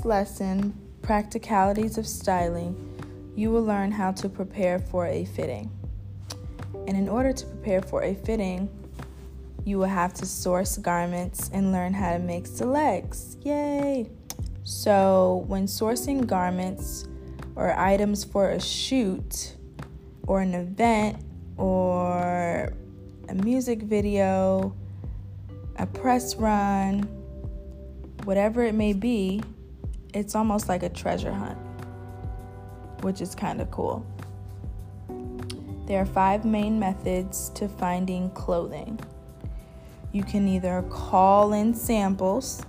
this lesson, Practicalities of Styling, you will learn how to prepare for a fitting. And in order to prepare for a fitting, you will have to source garments and learn how to make selects. Yay! So when sourcing garments or items for a shoot or an event or a music video, a press run, whatever it may be, it's almost like a treasure hunt, which is kind of cool. There are 5 main methods to finding clothing. You can either call in samples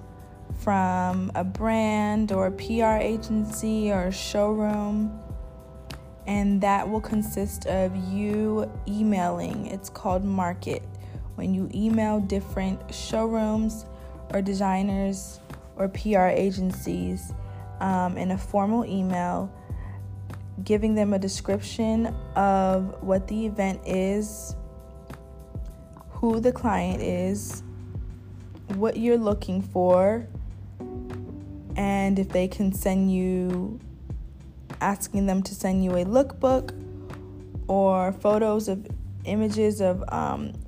from a brand or a PR agency or a showroom, and that will consist of you emailing. It's called market. When you email different showrooms or designers or PR agencies in a formal email, giving them a description of what the event is, who the client is, what you're looking for, and if they can send you, asking them to send you a lookbook or photos of images of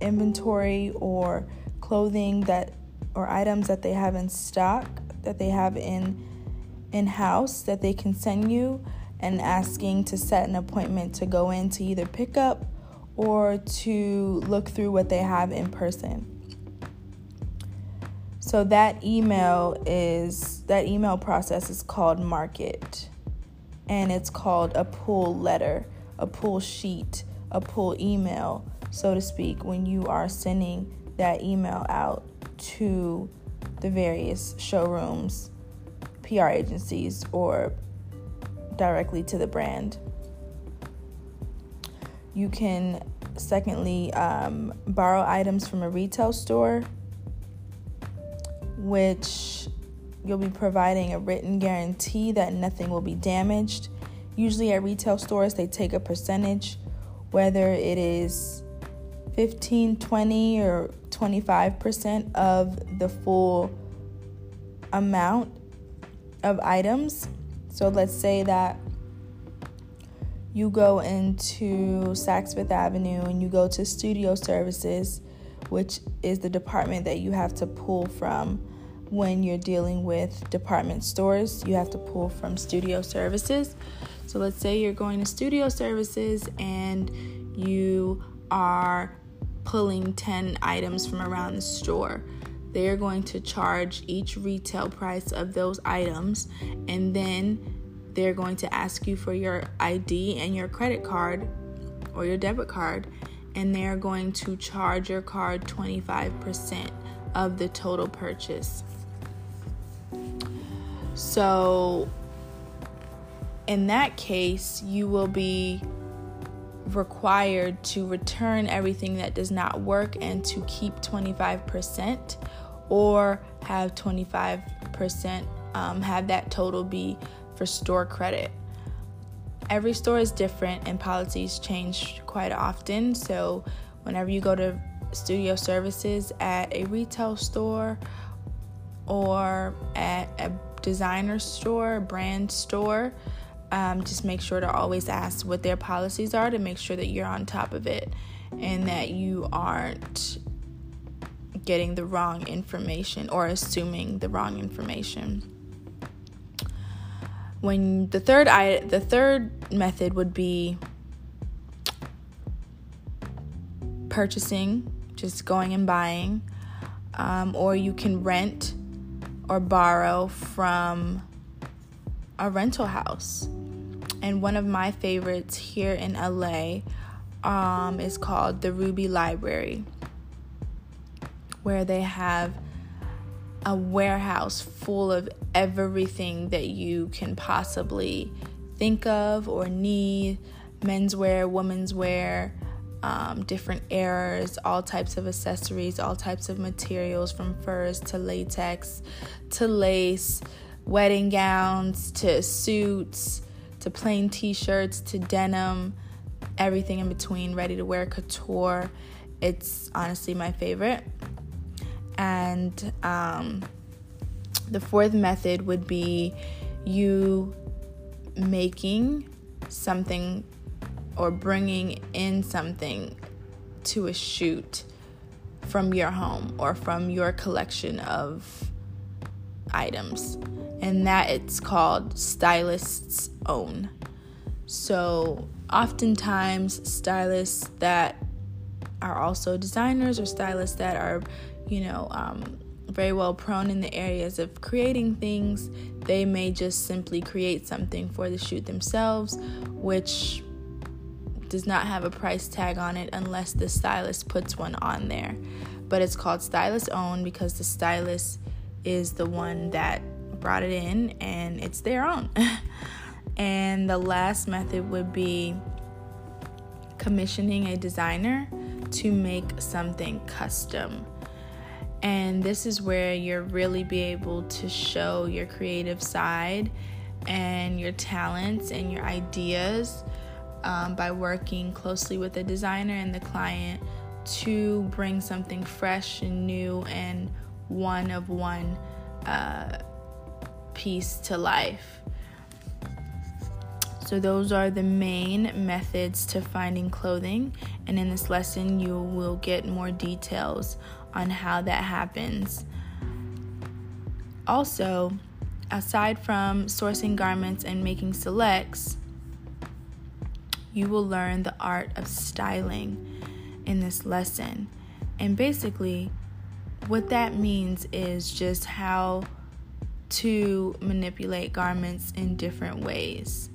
inventory or clothing that or items that they have in stock, that they have in-house that they can send you, and asking to set an appointment to go in to either pick up or to look through what they have in person. So that email process is called market, and it's called a pull letter, a pull sheet, a pull email, so to speak, when you are sending that email out to the various showrooms, PR agencies, or directly to the brand. You can, secondly, borrow items from a retail store, which you'll be providing a written guarantee that nothing will be damaged. Usually at retail stores, they take a percentage, whether it is 15, 20, or 25% of the full amount of items. So let's say that you go into Saks Fifth Avenue and you go to Studio Services, which is the department that you have to pull from when you're dealing with department stores. You have to pull from Studio Services. So let's say you're going to Studio Services and you are pulling 10 items from around the store. They are going to charge each retail price of those items, and then they're going to ask you for your ID and your credit card or your debit card, and they're going to charge your card 25% of the total purchase. So in that case, you will be required to return everything that does not work and to keep 25% or have 25%, have that total be for store credit. Every store is different and policies change quite often. So whenever you go to Studio Services at a retail store or at a designer store, brand store, just make sure to always ask what their policies are to make sure that you're on top of it and that you aren't getting the wrong information or assuming the wrong information. When the third method would be purchasing, just going and buying, or you can rent or borrow from a rental house. And one of my favorites here in LA is called the Ruby Library, where they have a warehouse full of everything that you can possibly think of or need: menswear, womenswear, different eras, all types of accessories, all types of materials, from furs to latex to lace, wedding gowns to suits to plain t-shirts to denim, everything in between, ready to wear, couture. It's honestly my favorite. And The fourth method would be you making something or bringing in something to a shoot from your home or from your collection of items, and that it's called stylist's own. So oftentimes stylists that are also designers or stylists that are, very well prone in the areas of creating things, they may just simply create something for the shoot themselves, which does not have a price tag on it unless the stylist puts one on there. But it's called stylist own because the stylist is the one that brought it in and it's their own. And the last method would be commissioning a designer to make something custom. And this is where you'll really be able to show your creative side and your talents and your ideas by working closely with the designer and the client to bring something fresh and new and one piece to life. So those are the main methods to finding clothing, and in this lesson you will get more details on how that happens. Also, aside from sourcing garments and making selects, you will learn the art of styling in this lesson. And basically, what that means is just how to manipulate garments in different ways.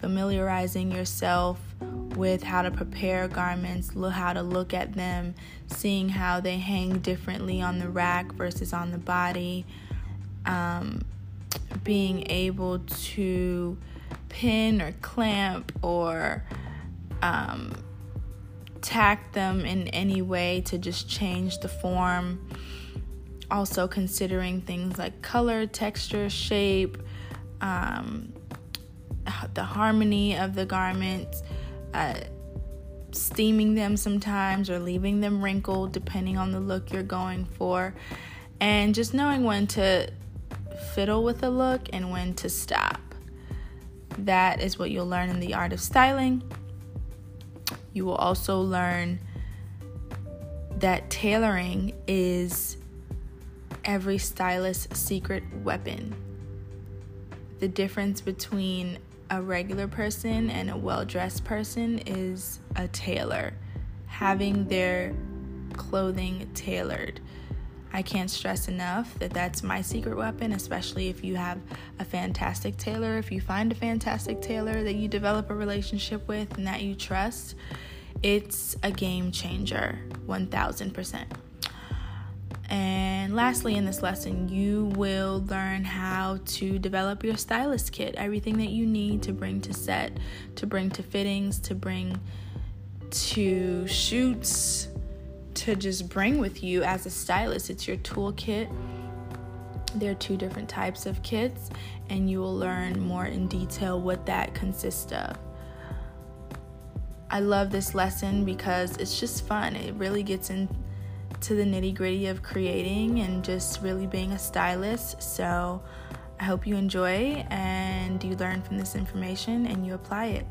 Familiarizing yourself with how to prepare garments, how to look at them, seeing how they hang differently on the rack versus on the body, being able to pin or clamp or tack them in any way to just change the form. Also considering things like color, texture, shape, the harmony of the garments, steaming them sometimes or leaving them wrinkled depending on the look you're going for, and just knowing when to fiddle with a look and when to stop. That is what you'll learn in the art of styling. You will also learn that tailoring is every stylist's secret weapon. The difference between a regular person and a well-dressed person is a tailor, having their clothing tailored. I can't stress enough that that's my secret weapon, especially if you have a fantastic tailor. If you find a fantastic tailor that you develop a relationship with and that you trust, it's a game changer, 1000%. And lastly, in this lesson, you will learn how to develop your stylist kit, everything that you need to bring to set, to bring to fittings, to bring to shoots, to just bring with you as a stylist. It's your toolkit. There are 2 different types of kits, and you will learn more in detail what that consists of. I love this lesson because it's just fun. It really gets into the nitty-gritty of creating and just really being a stylist. So I hope you enjoy and you learn from this information and you apply it.